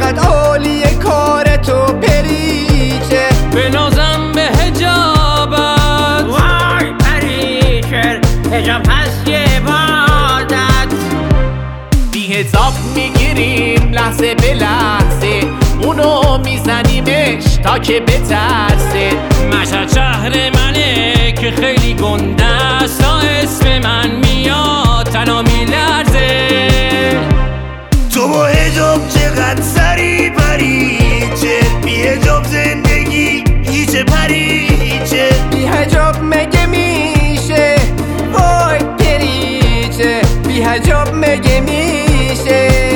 چقدر عالی کار تو پری چهر، بنازم به حجابت. وای پری چهر، حجاب هست یه عبادت. بی حساب میگیریم لحظه به لحظه، اونو میزنیمش تا که بترسه. مشهد شهر منه که خیلی گنده است، تا اسم من میاد تنها میلرزه. تو با حجاب چقدر سری پری چهر، بی حجاب زندگی هیچ. پری چهر، بی حجاب مگه میشه؟ وای پری چهر، بی حجاب مگه میشه؟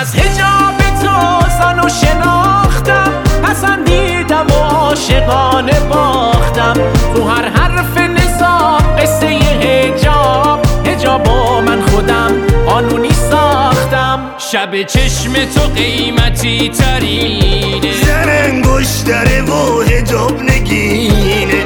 از حجاب تو زنو شناختم، پسندیدم و عاشقانه باختم. تو هر حرف نصاب قصه حجاب، حجاب و من خودم قانونی ساختم. شب چشم تو قیمتی ترینه، زر انگشتره و حجاب نگینه.